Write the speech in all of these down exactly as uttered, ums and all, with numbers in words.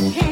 Degree.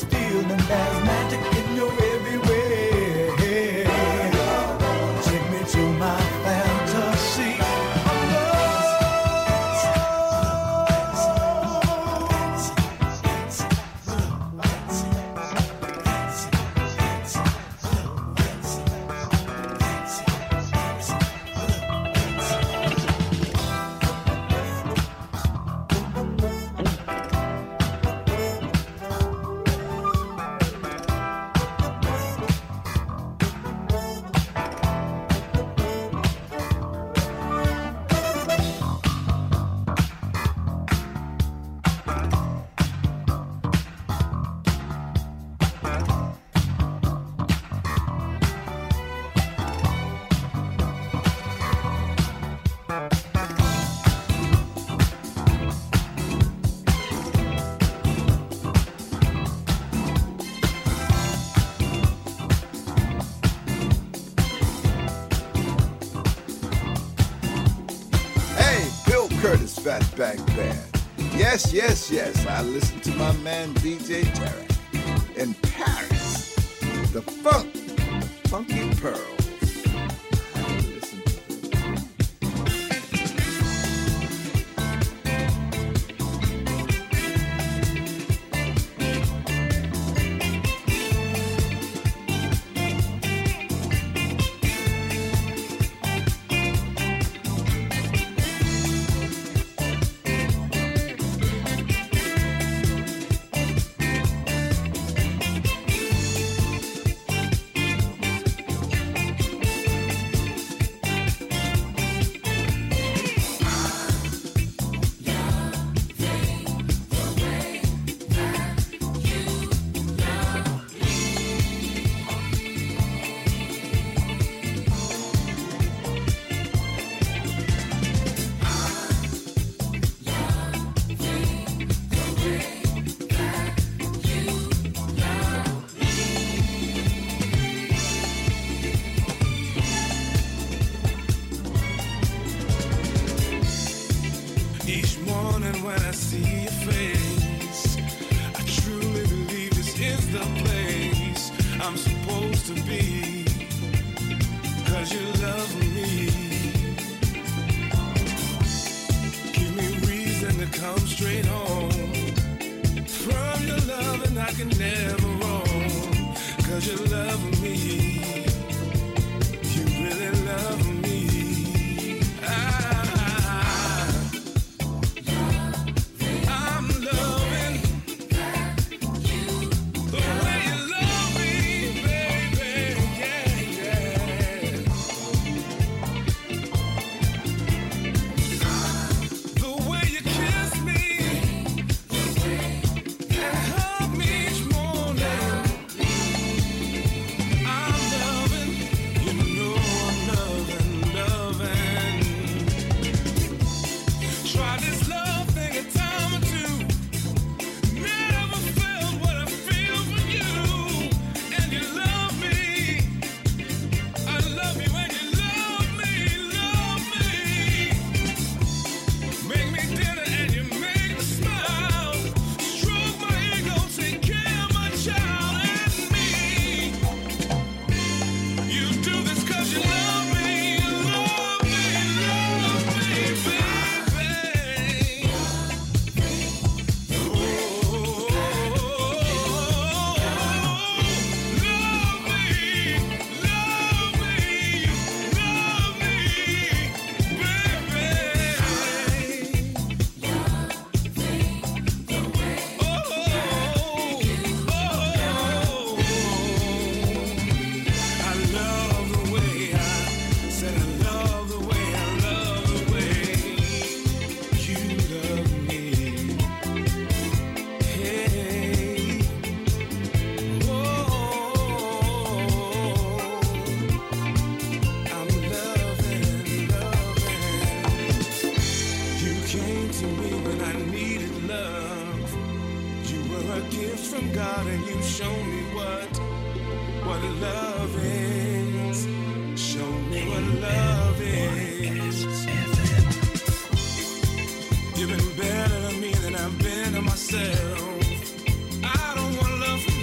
this feeling that's magic in your every way. Take me to my fantasy. Back band. Yes, yes, yes. I listen to my man D J Tarek in Paris. The funk, funky pearl. You've been better to me than I've been to myself. I don't want love.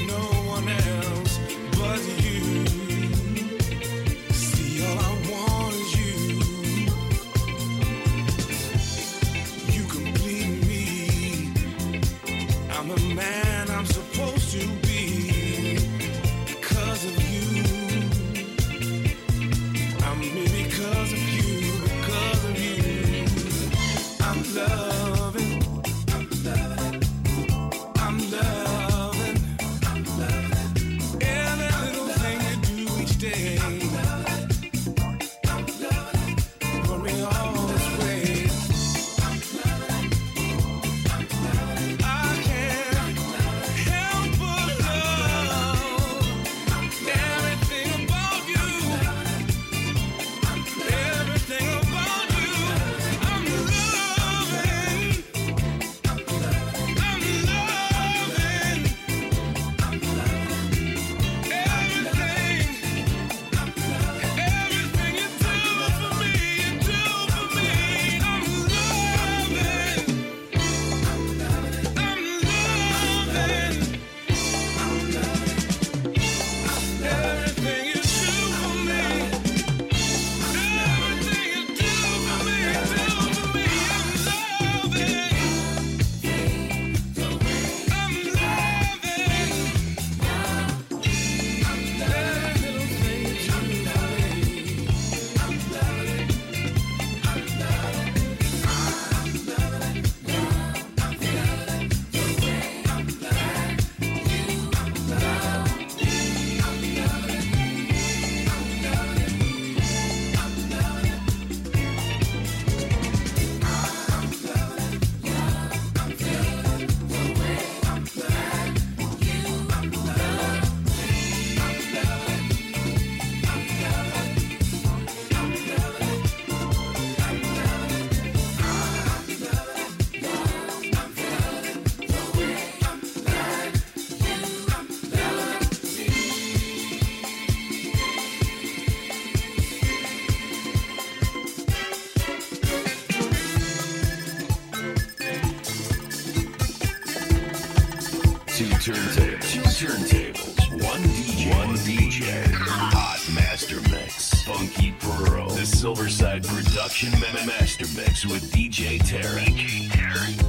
Master Mix with D J Tarek.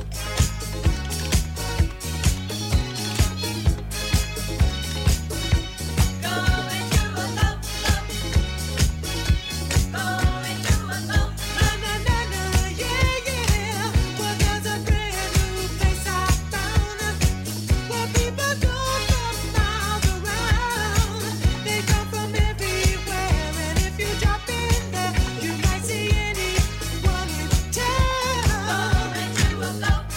Up.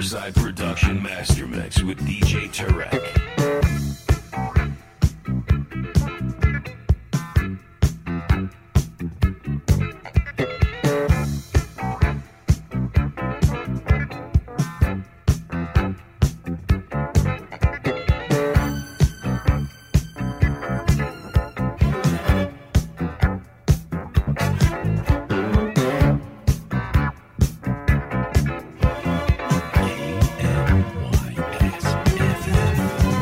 Riverside Production Master Mix with D J Tarek. F M.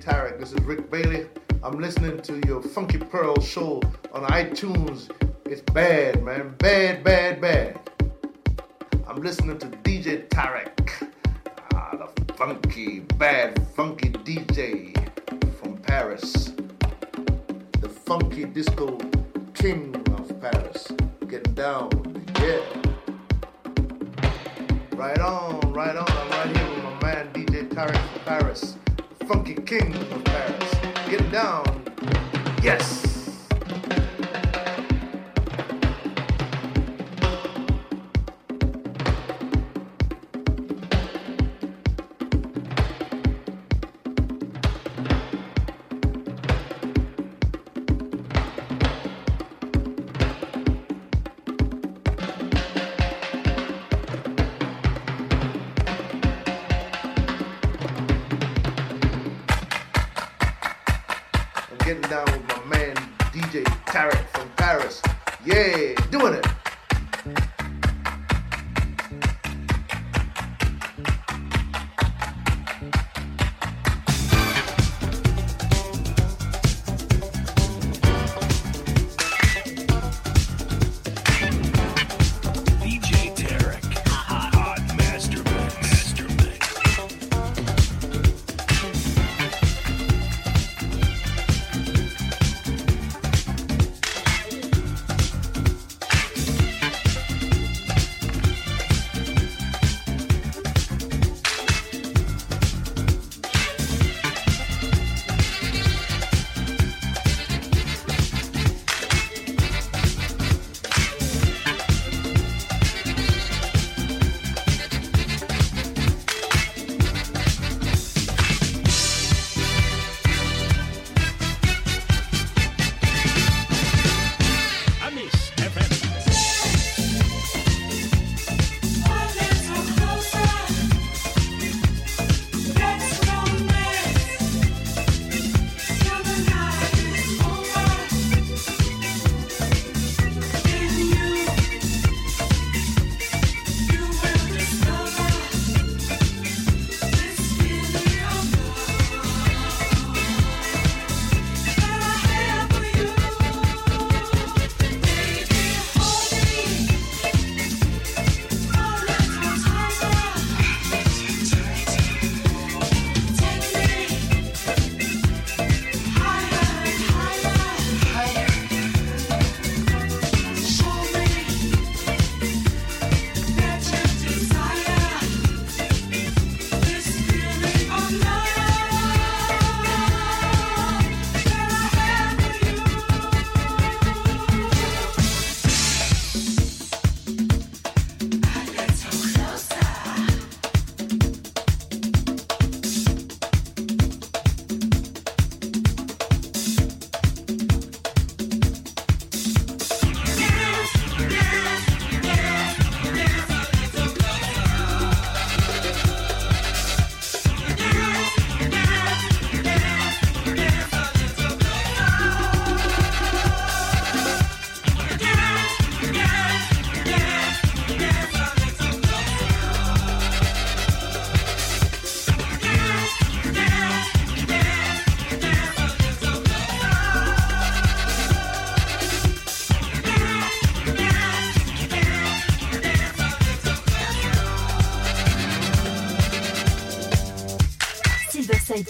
Tarek, this is Rick Bailey. I'm listening to your Funky Pearls show on iTunes. It's bad, man. Bad, bad, bad. I'm listening to D J Tarek, ah, the funky, bad, funky D J from Paris, the funky disco king of Paris. Get down, yeah. Right on, right on. I'm right here with my man D J Tarek from Paris, the funky king of Paris. Get down, yes.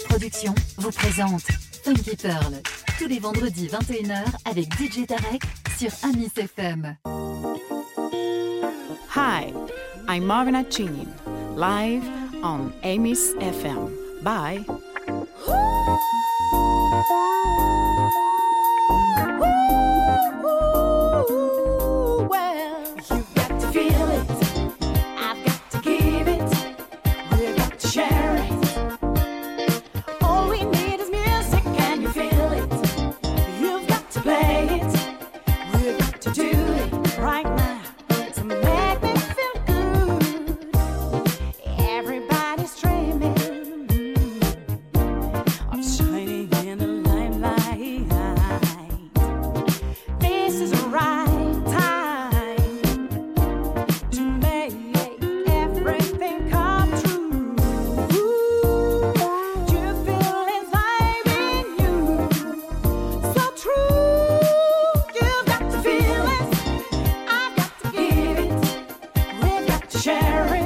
Production vous présente Funky Pearls tous les vendredis vingt et une heures avec D J Tarek sur Amis F M. Hi, I'm Marina Chinin, live on Amis F M. Bye. This is the right time. sharing.